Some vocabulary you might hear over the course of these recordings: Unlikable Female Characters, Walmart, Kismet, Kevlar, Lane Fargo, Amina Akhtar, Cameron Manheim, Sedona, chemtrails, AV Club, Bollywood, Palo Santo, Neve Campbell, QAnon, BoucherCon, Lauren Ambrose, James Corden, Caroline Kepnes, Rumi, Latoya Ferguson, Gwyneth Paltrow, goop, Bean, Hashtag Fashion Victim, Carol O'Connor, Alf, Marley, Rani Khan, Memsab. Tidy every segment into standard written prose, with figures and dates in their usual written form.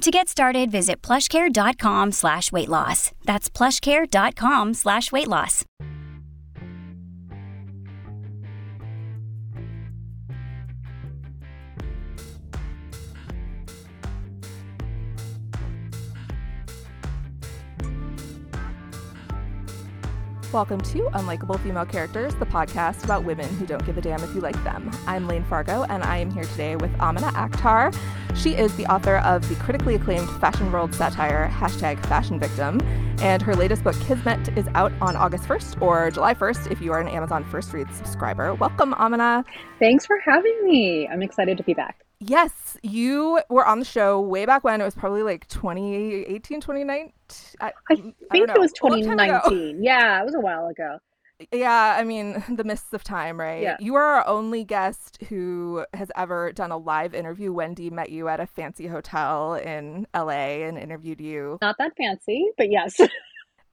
To get started, visit plushcare.com/weightloss. That's plushcare.com/weightloss. Welcome to Unlikable Female Characters, the podcast about women who don't give a damn if you like them. I'm Lane Fargo, and I am here today with Amina Akhtar. She is the author of the critically acclaimed fashion world satire, Hashtag Fashion Victim, and her latest book, Kismet, is out on August 1st or July 1st if you are an Amazon First Read subscriber. Welcome, Amina. Thanks for having me. I'm excited to be back. Yes, you were on the show way back when. It was probably like 2018, 2019. I think it was 2019. Yeah, it was a while ago. Yeah, I mean, the mists of time, right? Yeah. You are our only guest who has ever done a live interview. Wendy met you at a fancy hotel in LA and interviewed you. Not that fancy, but yes.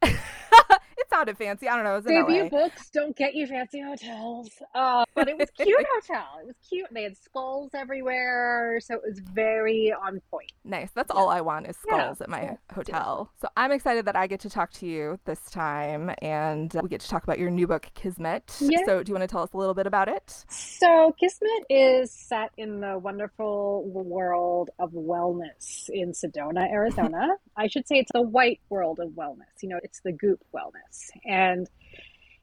It sounded fancy. I don't know. It was in LA. Debut books don't get you fancy hotels. But it was a cute hotel. It was cute. They had skulls everywhere. So it was very on point. Nice. That's all I want is skulls at my hotel. So I'm excited that I get to talk to you this time. And we get to talk about your new book, Kismet. Yeah. So do you want to tell us a little bit about it? So Kismet is set in the wonderful world of wellness in Sedona, Arizona. I should say it's the white world of wellness. You know, it's the goop wellness. And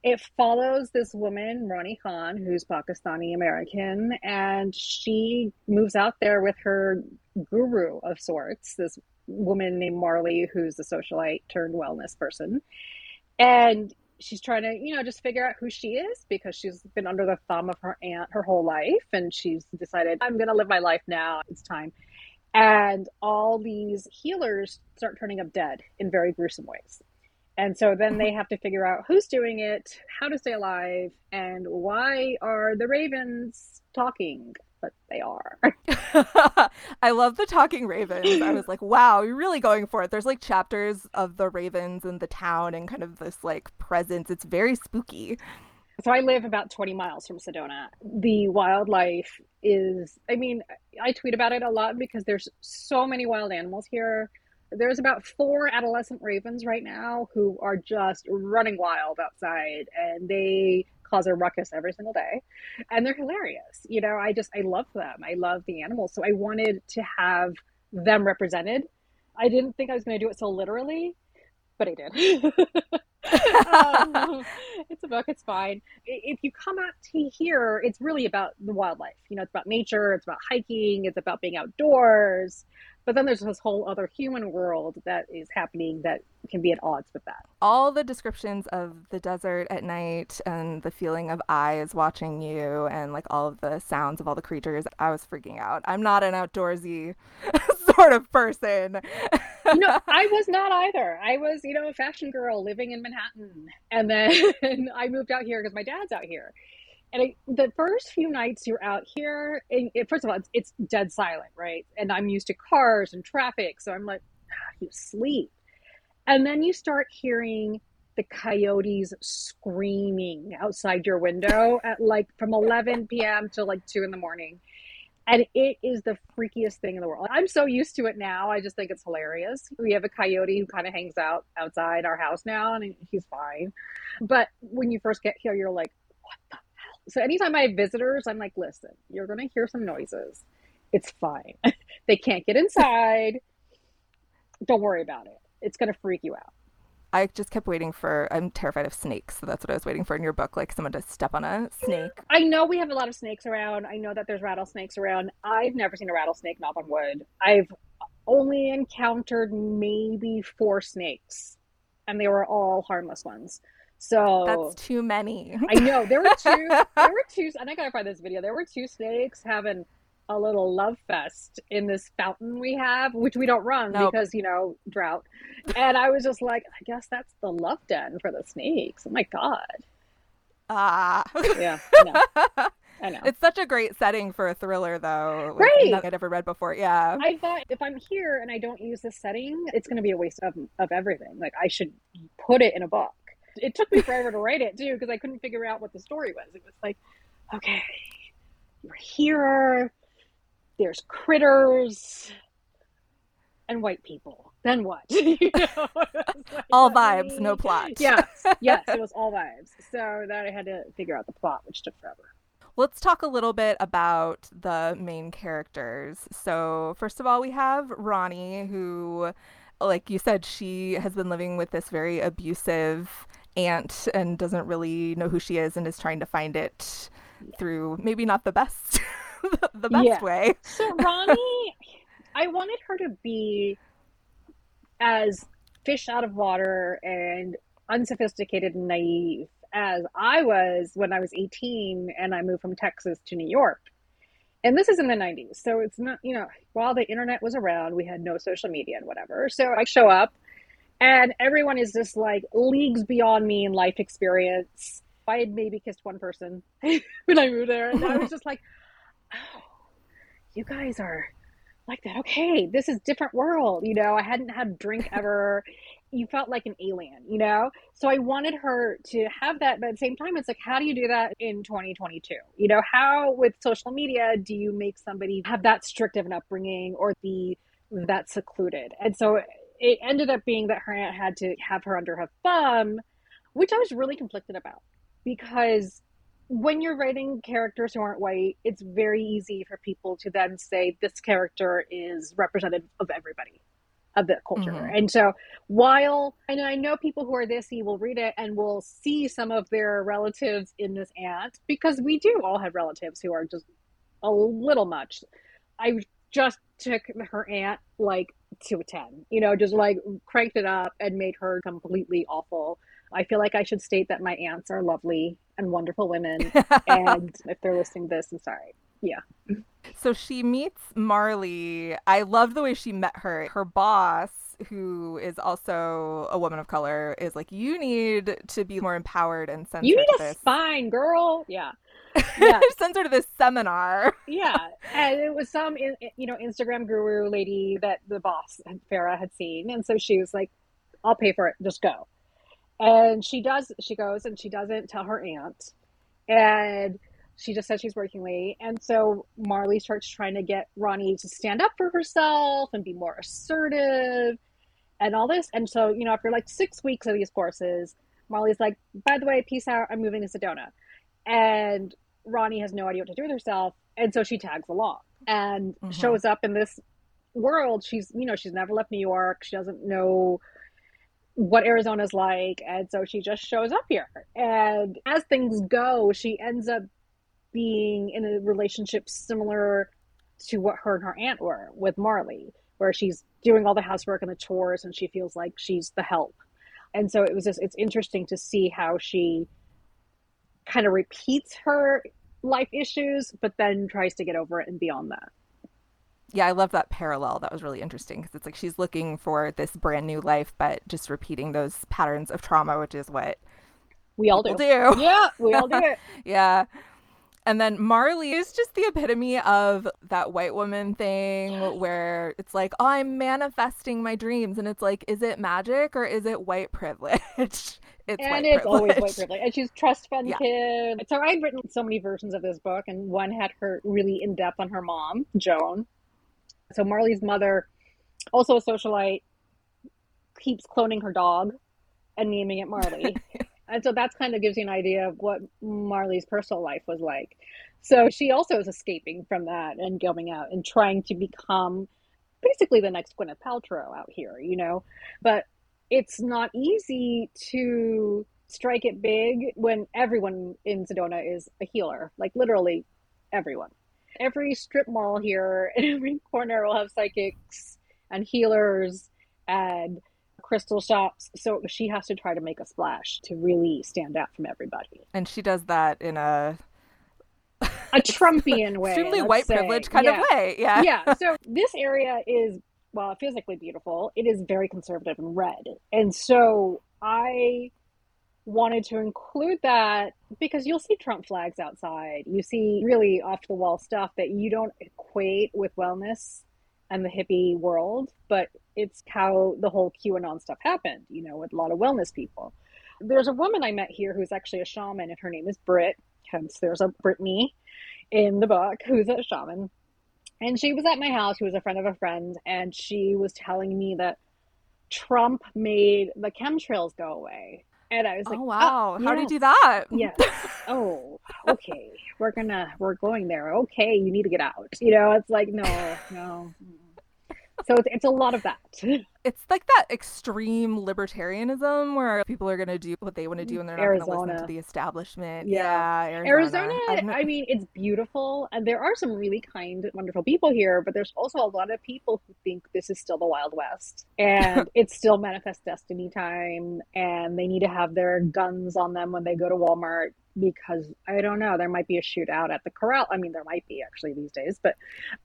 it follows this woman, Rani Khan, who's Pakistani American, and she moves out there with her guru of sorts, this woman named Marley, who's a socialite turned wellness person. And she's trying to, you know, just figure out who she is because she's been under the thumb of her aunt her whole life. And she's decided, I'm going to live my life now. It's time. And all these healers start turning up dead in very gruesome ways. And so then they have to figure out who's doing it, how to stay alive, and why are the ravens talking? But they are. I love the talking ravens. I was like, wow, you're really going for it. There's like chapters of the ravens and the town and kind of this like presence. It's very spooky. So I live about 20 miles from Sedona. The wildlife is, I mean, I tweet about it a lot because there's so many wild animals here. There's about 4 adolescent ravens right now who are just running wild outside, and they cause a ruckus every single day. And they're hilarious. You know, I love them. I love the animals. So I wanted to have them represented. I didn't think I was going to do it so literally, but I did. It's a book. It's fine. If you come out to here, it's really about the wildlife. You know, it's about nature. It's about hiking. It's about being outdoors. But then there's this whole other human world that is happening that can be at odds with that. All the descriptions of the desert at night and the feeling of eyes watching you and like all of the sounds of all the creatures, I was freaking out. I'm not an outdoorsy sort of person. No, I was not either. I was, you know, a fashion girl living in Manhattan. And then I moved out here because my dad's out here. And the first few nights you're out here, first of all, it's dead silent, right? And I'm used to cars and traffic. So I'm like, you sleep. And then you start hearing the coyotes screaming outside your window at like from 11 p.m. to like 2 in the morning. And it is the freakiest thing in the world. I'm so used to it now. I just think it's hilarious. We have a coyote who kind of hangs out outside our house now, and he's fine. But when you first get here, you're like, what the? So anytime I have visitors, I'm like, listen, you're going to hear some noises. It's fine. They can't get inside. Don't worry about it. It's going to freak you out. I just kept waiting for, I'm terrified of snakes, so that's what I was waiting for in your book, like someone to step on a snake. I know we have a lot of snakes around. I know that there's rattlesnakes around. I've never seen a rattlesnake, knock on wood. I've only encountered maybe 4 snakes, and they were all harmless ones. So that's too many. I know. There were two, and I gotta find this video. There were 2 snakes having a little love fest in this fountain we have, which we don't run because, you know, drought. And I was just like, I guess that's the love den for the snakes. Oh my God. Yeah. I know. It's such a great setting for a thriller, though. Like, right. Nothing I'd ever read before. Yeah. I thought if I'm here and I don't use this setting, it's going to be a waste of everything. Like, I should put it in a book. It took me forever to write it, too, because I couldn't figure out what the story was. It was like, okay, you're here. There's critters and white people. Then what? You know? Like, all vibes, no plot. Yes, it was all vibes. So that I had to figure out the plot, which took forever. Let's talk a little bit about the main characters. So first of all, we have Rani, who, like you said, she has been living with this very abusive aunt and doesn't really know who she is and is trying to find it through maybe not the best the best way. So Rani, I wanted her to be as fish out of water and unsophisticated and naive as I was when I was 18 and I moved from Texas to New York. And this is in the 90s. So it's not, you know, while the internet was around, we had no social media and whatever. So I show up and everyone is just like leagues beyond me in life experience. I had maybe kissed one person when I moved there. And I was just like, oh, you guys are like that. Okay, this is different world. You know, I hadn't had a drink ever. You felt like an alien, you know? So I wanted her to have that. But at the same time, it's like, how do you do that in 2022? You know, how with social media do you make somebody have that strict of an upbringing or be that secluded? And so it ended up being that her aunt had to have her under her thumb, which I was really conflicted about because when you're writing characters who aren't white, it's very easy for people to then say this character is representative of everybody, of the culture. Mm-hmm. And so while, and I know people who are thisy will read it and will see some of their relatives in this aunt, because we do all have relatives who are just a little much. I just took her aunt like to a 10, you know, just like cranked it up and made her completely awful. I feel like I should state that my aunts are lovely and wonderful women. And if they're listening to this, I'm sorry. Yeah. So she meets Marley. I love the way she met her. Her boss, who is also a woman of color, is like, you need to be more empowered and send you her need to a this. Spine, girl. Yeah. Send her to this seminar. Yeah. And it was some, you know, Instagram guru lady that the boss, Farah, had seen. And so she was like, I'll pay for it. Just go. And she goes and she doesn't tell her aunt. And she just said she's working late. And so Marley starts trying to get Rani to stand up for herself and be more assertive and all this. And so, you know, after like 6 weeks of these courses, Marley's like, by the way, peace out. I'm moving to Sedona. And Rani has no idea what to do with herself. And so she tags along and shows up in this world. She's, you know, she's never left New York. She doesn't know what Arizona's like. And so she just shows up here. And as things go, she ends up being in a relationship similar to what her and her aunt were with Marley, where she's doing all the housework and the chores and she feels like she's the help. And so it was just, it's interesting to see how she kind of repeats her life issues, but then tries to get over it and beyond that. Yeah, I love that parallel. That was really interesting because it's like she's looking for this brand new life, but just repeating those patterns of trauma, which is what we all do. Yeah, we all do it. Yeah. And then Marley is just the epitome of that white woman thing where it's like, oh, I'm manifesting my dreams. And it's like, is it magic or is it white privilege? It's always white privilege. And she's trust fund kid. So I've written so many versions of this book, and one had her really in depth on her mom, Joan. So Marley's mother, also a socialite, keeps cloning her dog and naming it Marley. And so that's kind of gives you an idea of what Marley's personal life was like. So she also is escaping from that and going out and trying to become basically the next Gwyneth Paltrow out here, you know. But it's not easy to strike it big when everyone in Sedona is a healer, like literally everyone. Every strip mall here in every corner will have psychics and healers and crystal shops. So she has to try to make a splash to really stand out from everybody. And she does that in a Trumpian way. Extremely white privilege kind of way. Yeah. Yeah. So this area is, well, it feels like beautiful. It is very conservative and red. And so I wanted to include that because you'll see Trump flags outside. You see really off the wall stuff that you don't equate with wellness and the hippie world, but it's how the whole QAnon stuff happened, you know, with a lot of wellness people. There's a woman I met here who's actually a shaman, and her name is Britt. Hence, there's a Brittany in the book who's a shaman. And she was at my house, who was a friend of a friend, and she was telling me that Trump made the chemtrails go away. And I was like, oh, wow. Oh, how do you do that? Yeah. Oh, okay. We're going there. Okay. You need to get out. You know, it's like, no. So it's a lot of that. It's like that extreme libertarianism where people are going to do what they want to do and they're not going to listen to the establishment. Yeah. Arizona, I mean, it's beautiful. And there are some really kind, wonderful people here, but there's also a lot of people who think this is still the Wild West and it's still Manifest Destiny time. And they need to have their guns on them when they go to Walmart because, I don't know, there might be a shootout at the corral. I mean, there might be actually these days, but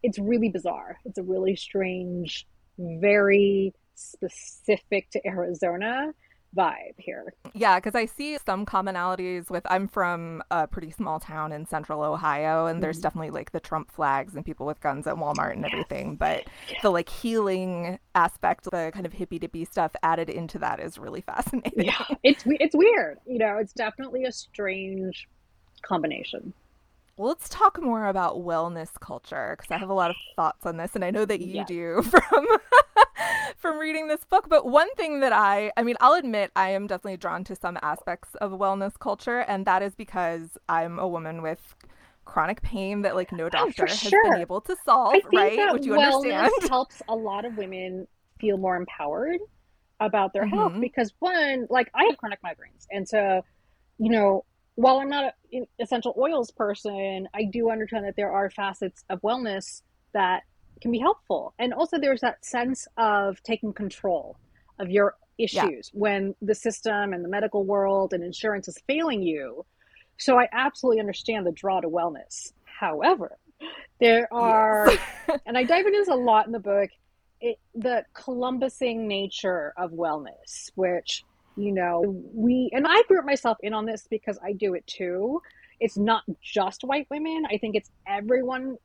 it's really bizarre. It's a really strange, very specific to Arizona vibe here. Yeah, because I see some commonalities with, I'm from a pretty small town in central Ohio, and there's definitely like the Trump flags and people with guns at Walmart and everything, but the like healing aspect, the kind of hippie dippy stuff added into that is really fascinating. Yeah, it's weird. You know, it's definitely a strange combination. Well, let's talk more about wellness culture, because I have a lot of thoughts on this, and I know that you do from reading this book. But one thing that I mean, I'll admit I am definitely drawn to some aspects of wellness culture, and that is because I'm a woman with chronic pain that like no doctor has been able to solve, right? Would you understand? Wellness helps a lot of women feel more empowered about their health, because one, like I have chronic migraines, and so, you know, while I'm not an essential oils person, I do understand that there are facets of wellness that can be helpful. And also there's that sense of taking control of your issues when the system and the medical world and insurance is failing you. So I absolutely understand the draw to wellness. However, there are, and I dive into this a lot in the book, the Columbusing nature of wellness, which, you know, and I group myself in on this because I do it too. It's not just white women. I think it's everyone,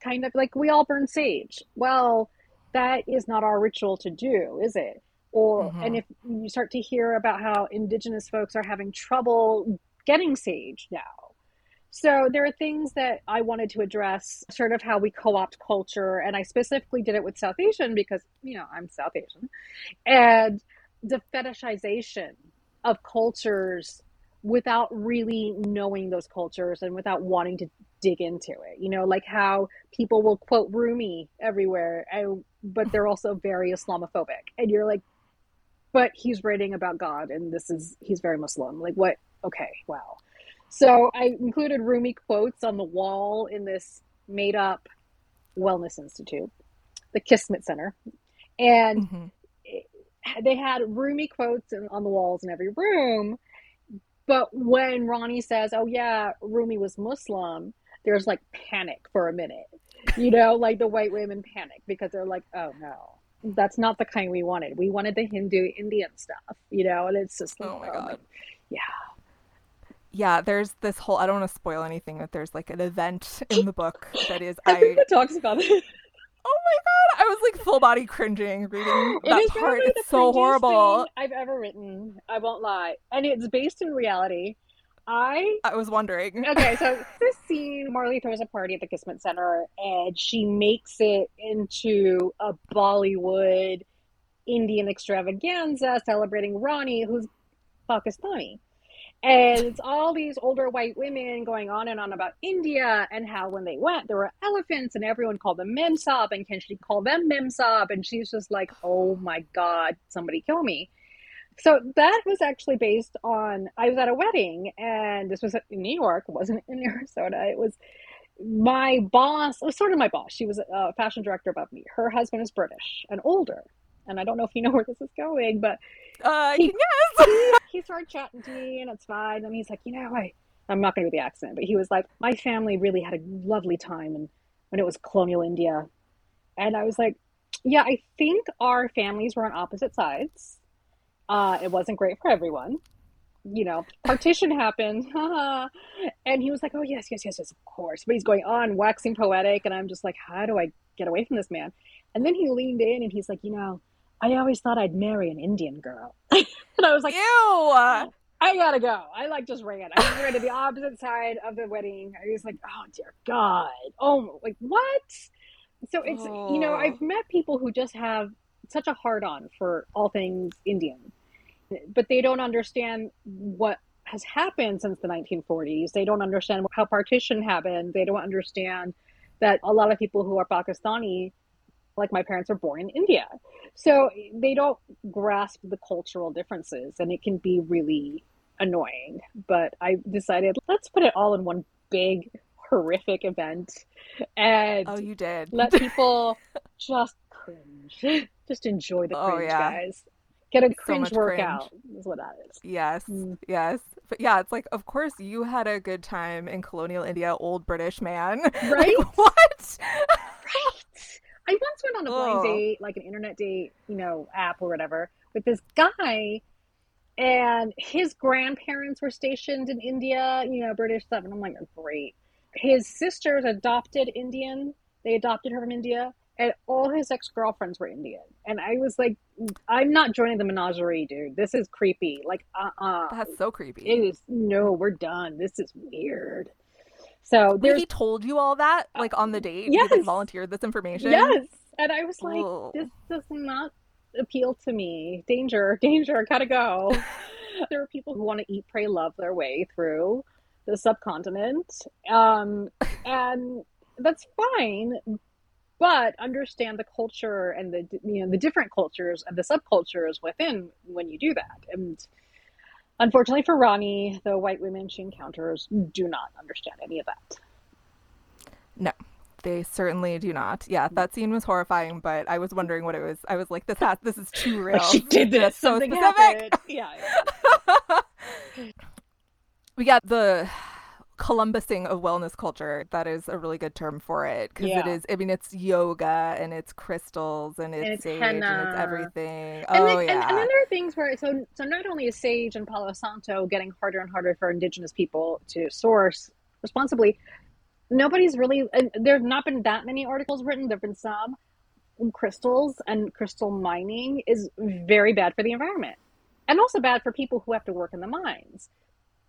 kind of like we all burn sage. Well, that is not our ritual to do, is it? Or, and if you start to hear about how indigenous folks are having trouble getting sage now. So there are things that I wanted to address, sort of how we co-opt culture. And I specifically did it with South Asian because, you know, I'm South Asian. And the fetishization of cultures without really knowing those cultures and without wanting to dig into it, you know, like how people will quote Rumi everywhere, but they're also very Islamophobic, and you're like, but he's writing about God and he's very Muslim, like what? Okay, wow. So I included Rumi quotes on the wall in this made up wellness institute, the Kismet Center, and they had Rumi quotes on the walls in every room. But when Rani says, oh yeah, Rumi was Muslim, there's like panic for a minute, you know, like the white women panic because they're like, oh no, that's not the kind we wanted. We wanted the Hindu Indian stuff, you know, and it's just like, oh my God. Yeah. Yeah, there's this whole, I don't want to spoil anything, but there's like an event in the book that is, Everyone talks about it. Oh my God, I was like full body cringing reading that part. It's so horrible. Thing I've ever written, I won't lie. And it's based in reality. I was wondering. Okay, so this scene, Marley throws a party at the Kismet Center and she makes it into a Bollywood Indian extravaganza celebrating Rani, who's Pakistani. And it's all these older white women going on and on about India and how when they went, there were elephants and everyone called them Memsab, and can she call them Memsab? And she's just like, oh my God, somebody kill me. So that was actually based on, I was at a wedding, and this was in New York, it wasn't in Arizona. It was my boss, it was sort of my boss. She was a fashion director above me. Her husband is British and older. And I don't know if you know where this is going, but yes. He started chatting to me, and it's fine. And he's like, you know, I'm not going to do the accent, but he was like, my family really had a lovely time when it was colonial India. And I was like, yeah, I think our families were on opposite sides. It wasn't great for everyone. You know, partition happened. And he was like, oh, yes, of course. But he's going on waxing poetic. And I'm just like, how do I get away from this man? And then he leaned in and he's like, you know, I always thought I'd marry an Indian girl. And I was like, ew. I gotta go. I like just ran. I ran to the opposite side of the wedding. I was like, oh dear God. Oh, like what? So it's, you know, I've met people who just have such a hard on for all things Indian, but they don't understand what has happened since the 1940s. They don't understand how partition happened. They don't understand that a lot of people who are Pakistani, like my parents, were born in India. So they don't grasp the cultural differences, and it can be really annoying. But I decided, let's put it all in one big, horrific event. And oh, you did. Let people just cringe. Just enjoy the cringe, guys. Get a cringe workout is what that is. Yes, yes. But yeah, it's like, of course you had a good time in colonial India, old British man. Right? Like, what? Right. I once went on a blind date, like an internet date, you know, app or whatever, with this guy, and his grandparents were stationed in India, you know, British stuff. And I'm like, oh, great. His sister's adopted Indian. They adopted her from India, and all his ex-girlfriends were Indian. And I was like, I'm not joining the menagerie, dude. This is creepy. Like, That's so creepy. It is. No, we're done. This is weird. So he told you all that, like, on the date? Yes. He volunteered this information? Yes. And I was like, this does not appeal to me. Danger, danger, gotta go. There are people who want to eat, pray, love their way through the subcontinent. And that's fine. But understand the culture and the, you know, the different cultures and the subcultures within when you do that. And unfortunately for Rani, the white women she encounters do not understand any of that. No, they certainly do not. Yeah, that scene was horrifying, but I was wondering what it was. I was like, this is too real. Like, she did this. That's something so specific. Happened. Yeah. We got the Columbusing of wellness culture. That is a really good term for it, because it is, I mean, it's yoga and it's crystals and it's sage henna. And it's everything. And then there are things where so not only is sage and Palo Santo getting harder and harder for indigenous people to source responsibly, nobody's really, and there have not been that many articles written. There have been some. Crystals and crystal mining is very bad for the environment, and also bad for people who have to work in the mines,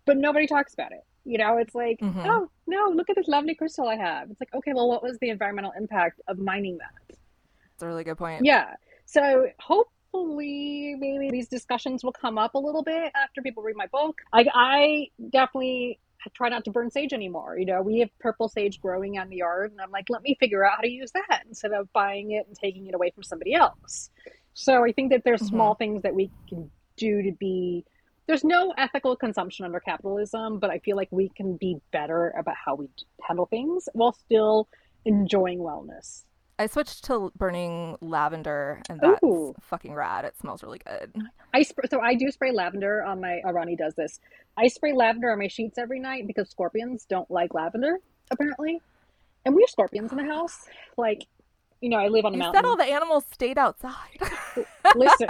but nobody talks about it. You know, it's like, oh, no, look at this lovely crystal I have. It's like, okay, well, what was the environmental impact of mining that? That's a really good point. Yeah. So hopefully maybe these discussions will come up a little bit after people read my book. I definitely try not to burn sage anymore. You know, we have purple sage growing on the yard, and I'm like, let me figure out how to use that instead of buying it and taking it away from somebody else. So I think that there's small things that we can do to be... There's no ethical consumption under capitalism, but I feel like we can be better about how we handle things while still enjoying wellness. I switched to burning lavender, and that's fucking rad. It smells really good. So I do spray lavender on my... Rani does this. I spray lavender on my sheets every night because scorpions don't like lavender, apparently. And we have scorpions in the house. Like, you know, I live on a mountain. You said all the animals stayed outside. Listen...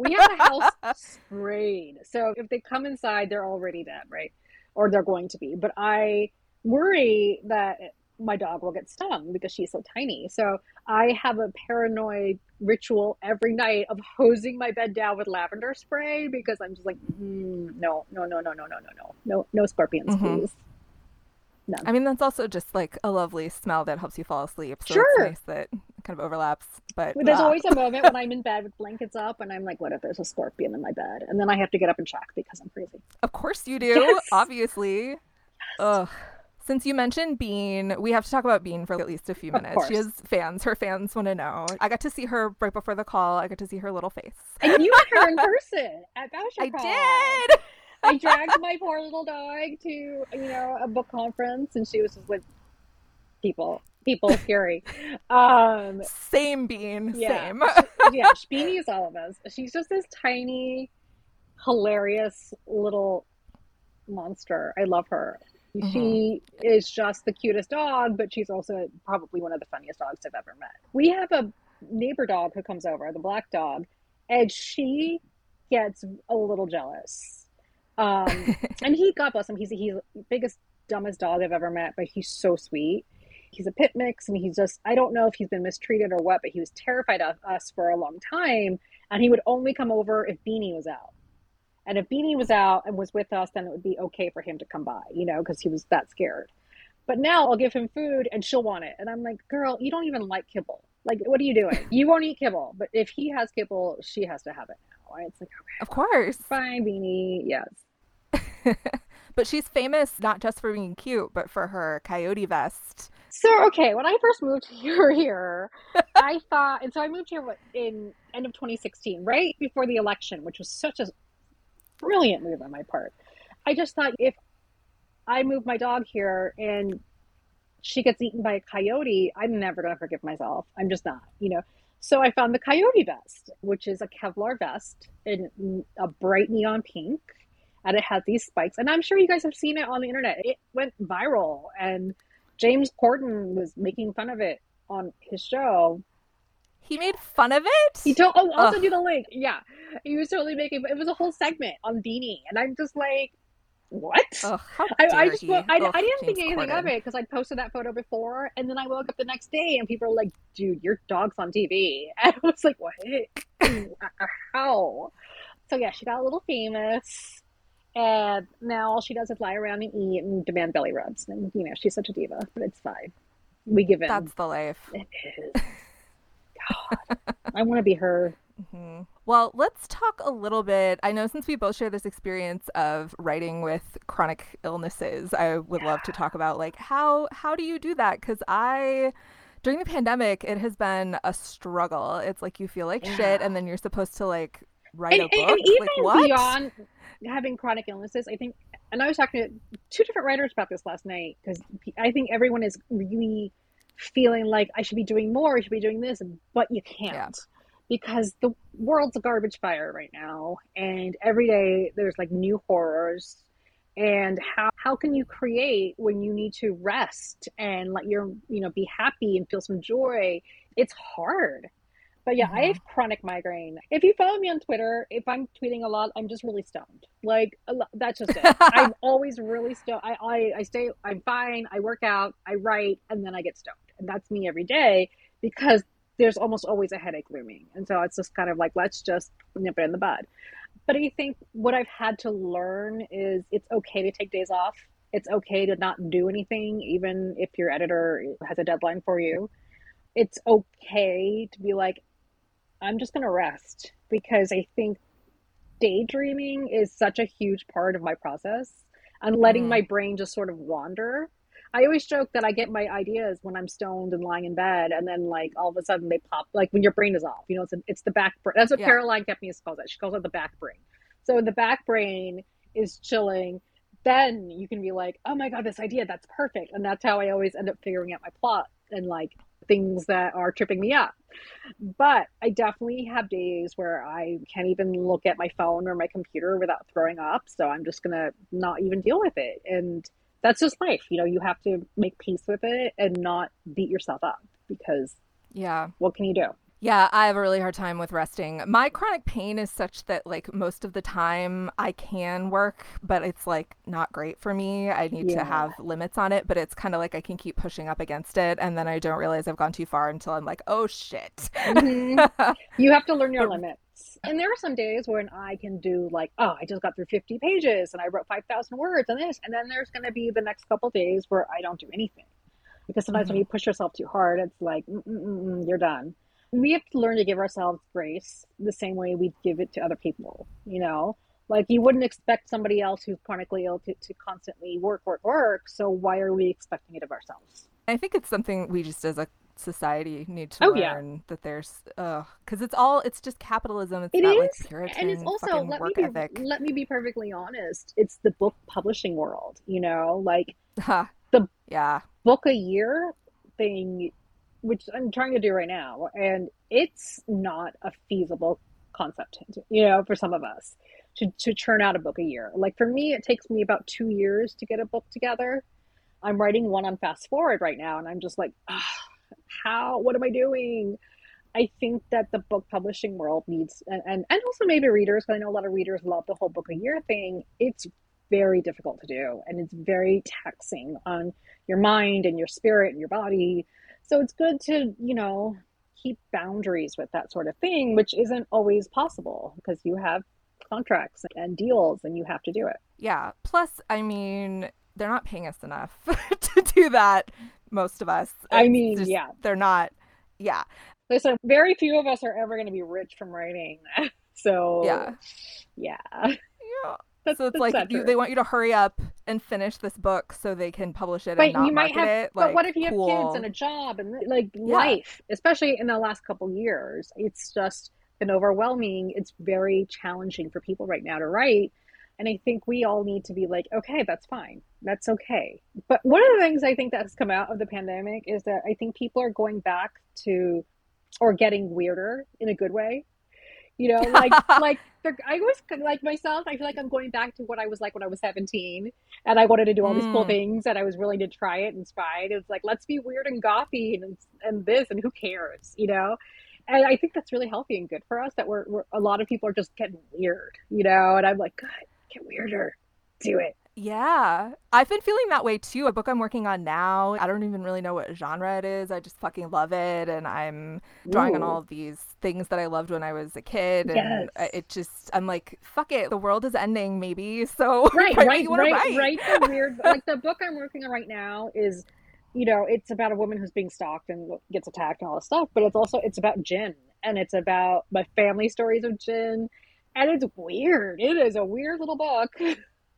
We have a house sprayed. So if they come inside, they're already dead, right? Or they're going to be. But I worry that my dog will get stung because she's so tiny. So I have a paranoid ritual every night of hosing my bed down with lavender spray, because I'm just like, no scorpions, please. No. I mean, that's also just like a lovely smell that helps you fall asleep. So it's nice that it kind of overlaps. But there's always a moment when I'm in bed with blankets up and I'm like, what if there's a scorpion in my bed? And then I have to get up and check because I'm crazy. Of course you do. Yes. Obviously. Yes. Ugh. Since you mentioned Bean, we have to talk about Bean for at least a few minutes. She has fans. Her fans want to know. I got to see her right before the call. I got to see her little face. And you met her in person at BoucherCon. I did. I dragged my poor little dog to, a book conference, and she was just with people fury. Same Bean. Yeah. Same. Yeah, Beanie is all of us. She's just this tiny, hilarious little monster. I love her. Mm-hmm. She is just the cutest dog, but she's also probably one of the funniest dogs I've ever met. We have a neighbor dog who comes over, the black dog, and she gets a little jealous. And he, God bless him, he's the biggest, dumbest dog I've ever met, but he's so sweet. He's a pit mix, and he's just, I don't know if he's been mistreated or what, but he was terrified of us for a long time, and he would only come over if Beanie was out. And if Beanie was out and was with us, then it would be okay for him to come by, because he was that scared. But now I'll give him food and she'll want it. And I'm like, girl, you don't even like kibble. Like, what are you doing? You won't eat kibble. But if he has kibble, she has to have it now. And it's like, okay. Of course. Fine, Beanie. Yes. But she's famous not just for being cute, but for her coyote vest. So, okay, when I first moved here, I moved here in end of 2016, right before the election, which was such a brilliant move on my part. I just thought, if I move my dog here and she gets eaten by a coyote, I'm never going to forgive myself. I'm just not, So I found the coyote vest, which is a Kevlar vest in a bright neon pink, and it had these spikes. And I'm sure you guys have seen it on the internet. It went viral, and James Corden was making fun of it on his show. He made fun of it? He told, I'll also do the link. Yeah. He was totally making, it was a whole segment on Beanie. And I'm just like, what? Ugh, I didn't think anything of it because I posted that photo before. And then I woke up the next day and people were like, dude, your dog's on TV. And I was like, what? How? So yeah, she got a little famous. And now all she does is lie around and eat and demand belly rubs. And, she's such a diva. But it's fine. We give in. That's the life. It is. God, I want to be her. Mm-hmm. Well, let's talk a little bit. I know since we both share this experience of writing with chronic illnesses, I would love to talk about how do you do that? Because during the pandemic, it has been a struggle. It's like you feel like shit, and then you're supposed to write a book. And even beyond having chronic illnesses, I think, and I was talking to two different writers about this last night, because I think everyone is really feeling like I should be doing more, I should be doing this, but you can't because the world's a garbage fire right now, and every day there's new horrors. And how can you create when you need to rest and let your be happy and feel some joy? It's hard. But yeah, I have chronic migraine. If you follow me on Twitter, if I'm tweeting a lot, I'm just really stoned. That's just it. I'm always really stoned. I stay, I'm fine. I work out, I write, and then I get stoned. And that's me every day because there's almost always a headache looming. And so it's just kind of let's just nip it in the bud. But I think what I've had to learn is it's okay to take days off. It's okay to not do anything, even if your editor has a deadline for you. It's okay to be I'm just going to rest, because I think daydreaming is such a huge part of my process and letting my brain just sort of wander. I always joke that I get my ideas when I'm stoned and lying in bed, and then all of a sudden they pop, when your brain is off, it's the back brain. That's what Caroline Kepnes calls it. She calls it the back brain. So when the back brain is chilling, then you can be oh my God, this idea, that's perfect. And that's how I always end up figuring out my plot and things that are tripping me up. But I definitely have days where I can't even look at my phone or my computer without throwing up. So I'm just going to not even deal with it. And that's just life. You have to make peace with it and not beat yourself up, because what can you do? Yeah, I have a really hard time with resting. My chronic pain is such that most of the time I can work, but it's not great for me. I need to have limits on it, but it's kind of I can keep pushing up against it, and then I don't realize I've gone too far until I'm oh shit. Mm-hmm. You have to learn your limits. And there are some days when I can do I just got through 50 pages and I wrote 5,000 words and this, and then there's going to be the next couple days where I don't do anything, because sometimes when you push yourself too hard, it's you're done. We have to learn to give ourselves grace the same way we give it to other people. Like, you wouldn't expect somebody else who's chronically ill to constantly work. So why are we expecting it of ourselves? I think it's something we just as a society need to learn that there's because it's just capitalism. It's not like Puritan and it's also let me be perfectly honest. It's the book publishing world, you know, like the book a year thing, which I'm trying to do right now, and it's not a feasible concept, you know, for some of us to churn out a book a year. Like for me, it takes me about 2 years to get a book together. I'm writing one on Fast Forward right now, and I'm just like, what am I doing? I think that the book publishing world needs, and also maybe readers, because I know a lot of readers love the whole book a year thing. It's very difficult to do, and it's very taxing on your mind and your spirit and your body. So it's good to, you know, keep boundaries with that sort of thing, which isn't always possible because you have contracts and deals and you have to do it. Yeah. Plus, I mean, they're not paying us enough to do that, most of us. They're not. Yeah. Listen, very few of us are ever going to be rich from writing. So, yeah. So it's like they want you to hurry up and finish this book so they can publish it and not market it. But what if you have kids and a job and life, especially in the last couple years? It's just been overwhelming. It's very challenging for people right now to write. And I think we all need to be like, okay, that's fine. That's okay. But one of the things I think that's come out of the pandemic is that I think people are going back to, or getting weirder in a good way. You know, like I was like myself, I feel like I'm going back to what I was like when I was 17 and I wanted to do all these cool things and I was willing to try it and spy it. It's like, let's be weird and gothy and this and who cares, you know? And I think that's really healthy and good for us that we're a lot of people are just getting weird, you know? And I'm like, God, get weirder. Do it. Yeah. I've been feeling that way too. A book I'm working on now, I don't even really know what genre it is. I just fucking love it. And I'm drawing on all these things that I loved when I was a kid. And I'm like, fuck it. The world is ending maybe. So write the weird. Like the book I'm working on right now is, you know, it's about a woman who's being stalked and gets attacked and all this stuff. But it's about gin. And it's about my family stories of gin. And it's weird. It is a weird little book.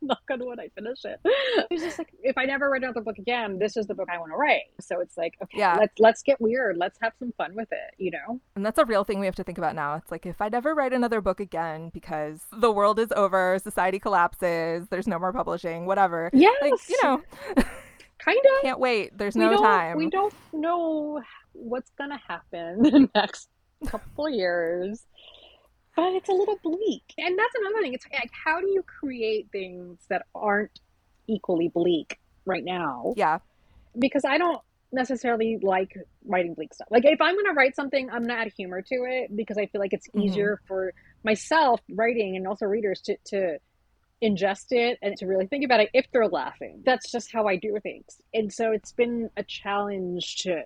Knock on wood, I finish it. It's just like, if I never write another book again, this is the book I want to write. So it's like, okay, let's get weird. Let's have some fun with it, you know? And that's a real thing we have to think about now. It's like, if I never write another book again because the world is over, society collapses, there's no more publishing, whatever. Yes. Like, you know. Kind of. Can't wait. There's no time. We don't know what's going to happen in the next couple years. But it's a little bleak. And that's another thing. It's like, how do you create things that aren't equally bleak right now? Yeah. Because I don't necessarily like writing bleak stuff. Like, if I'm going to write something, I'm going to add humor to it because I feel like it's easier for myself writing and also readers to ingest it and to really think about it if they're laughing. That's just how I do things. And so it's been a challenge to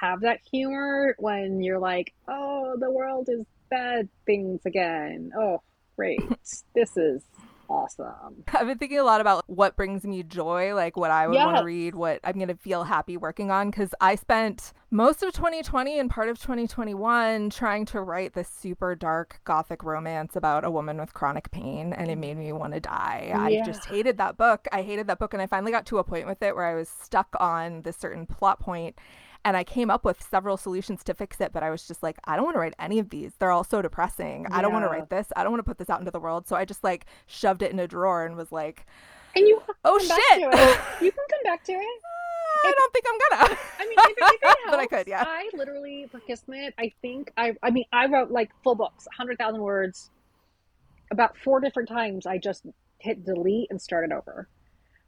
have that humor when you're like, oh, the world is bad things again. Oh, great. This is awesome. I've been thinking a lot about what brings me joy, like what I would want to read, what I'm going to feel happy working on, because I spent most of 2020 and part of 2021 trying to write this super dark gothic romance about a woman with chronic pain, and it made me want to die. I just hated that book. And I finally got to a point with it where I was stuck on this certain plot point. And I came up with several solutions to fix it, but I was just like, I don't want to write any of these. They're all so depressing. Yeah. I don't want to write this. I don't want to put this out into the world. So I just like shoved it in a drawer and was like, and you oh shit, you can come back to it. I don't think I'm gonna. I mean, if it helps, but I could. Yeah. I literally for Kismet, I think I wrote like full books, 100,000 words, about 4 different times. I just hit delete and started over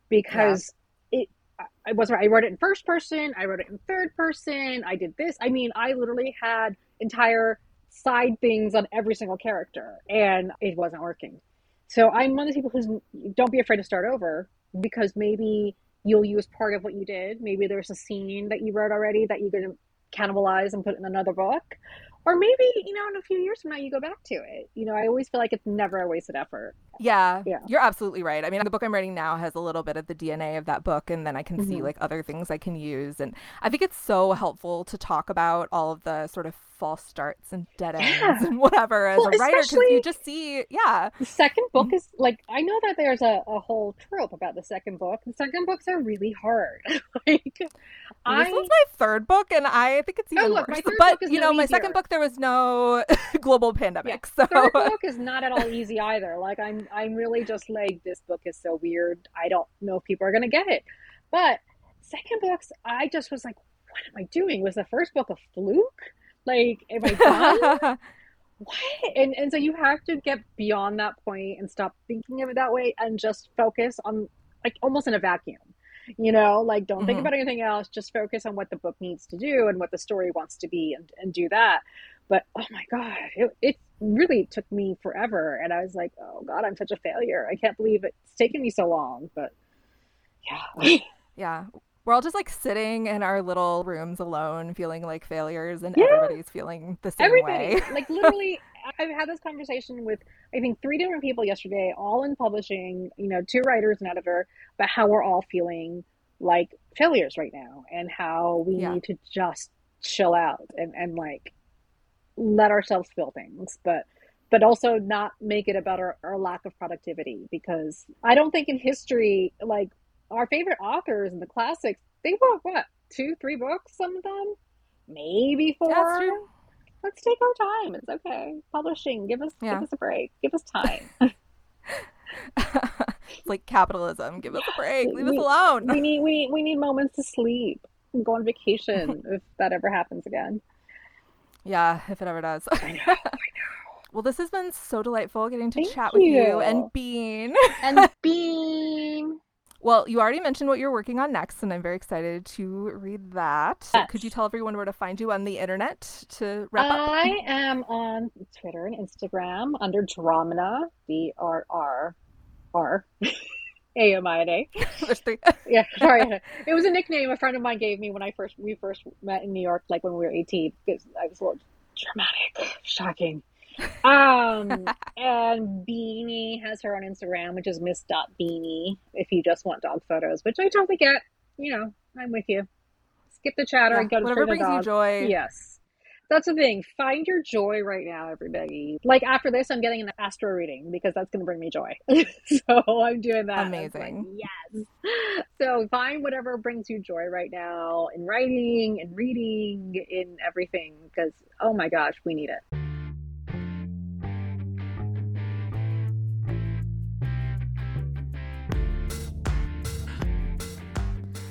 because I wrote it in first person. I wrote it in third person. I did this. I mean, I literally had entire side things on every single character and it wasn't working. So I'm one of the people who don't be afraid to start over because maybe you'll use part of what you did. Maybe there's a scene that you wrote already that you're going to cannibalize and put in another book. Or maybe, you know, in a few years from now, you go back to it. You know, I always feel like it's never a wasted effort. Yeah, you're absolutely right. I mean, the book I'm writing now has a little bit of the DNA of that book, and then I can see like other things I can use. And I think it's so helpful to talk about all of the sort of false starts and dead ends and whatever as a writer, because you just see, the second book is like, I know that there's a whole trope about the second book. The second books are really hard. This was my third book, and I think it's even worse. But you know, my second book, there was no global pandemic. Yeah. So third book is not at all easy either. Like I'm really just like, this book is so weird. I don't know if people are gonna get it. But second books, I just was like, what am I doing? Was the first book a fluke? Like, am I done? What? And so you have to get beyond that point and stop thinking of it that way and just focus on, like, almost in a vacuum. You know, like, don't think about anything else. Just focus on what the book needs to do and what the story wants to be, and do that. But, oh, my God, it really took me forever. And I was like, oh, God, I'm such a failure. I can't believe it's taken me so long. But, yeah. Yeah. We're all just like sitting in our little rooms alone, feeling like failures, and everybody's feeling the same way. Like, literally, I've had this conversation with, I think, 3 different people yesterday, all in publishing, you know, 2 writers and editor, about how we're all feeling like failures right now, and how we need to just chill out and like let ourselves feel things, but also not make it about our lack of productivity, because I don't think in history, like, our favorite authors in the classics, they wrote, what, 2-3 books, some of them? Maybe 4? That's true. Let's take our time. It's okay. Publishing, give us a break. Give us time. It's like capitalism. Give us a break. Leave us alone. We need moments to sleep and go on vacation if that ever happens again. Yeah, if it ever does. I know. Well, this has been so delightful getting to chat with you and Bean. Well, you already mentioned what you're working on next, and I'm very excited to read that. Yes. Could you tell everyone where to find you on the internet to wrap up? I am on Twitter and Instagram under Dramina, Dramina. There's 3. Yeah, sorry. It was a nickname a friend of mine gave me when we first met in New York, like when we were 18, because I was a little dramatic, shocking. And Beanie has her own Instagram, which is miss.beanie, if you just want dog photos, which I totally get. You know, I'm with you. Skip the chatter and go to whatever brings you joy. Yes, that's the thing. Find your joy right now, everybody. Like, after this, I'm getting an astro reading, because that's going to bring me joy. So I'm doing that. Amazing. Like, yes. So find whatever brings you joy right now, in writing, in reading, in everything, because, oh my gosh, we need it.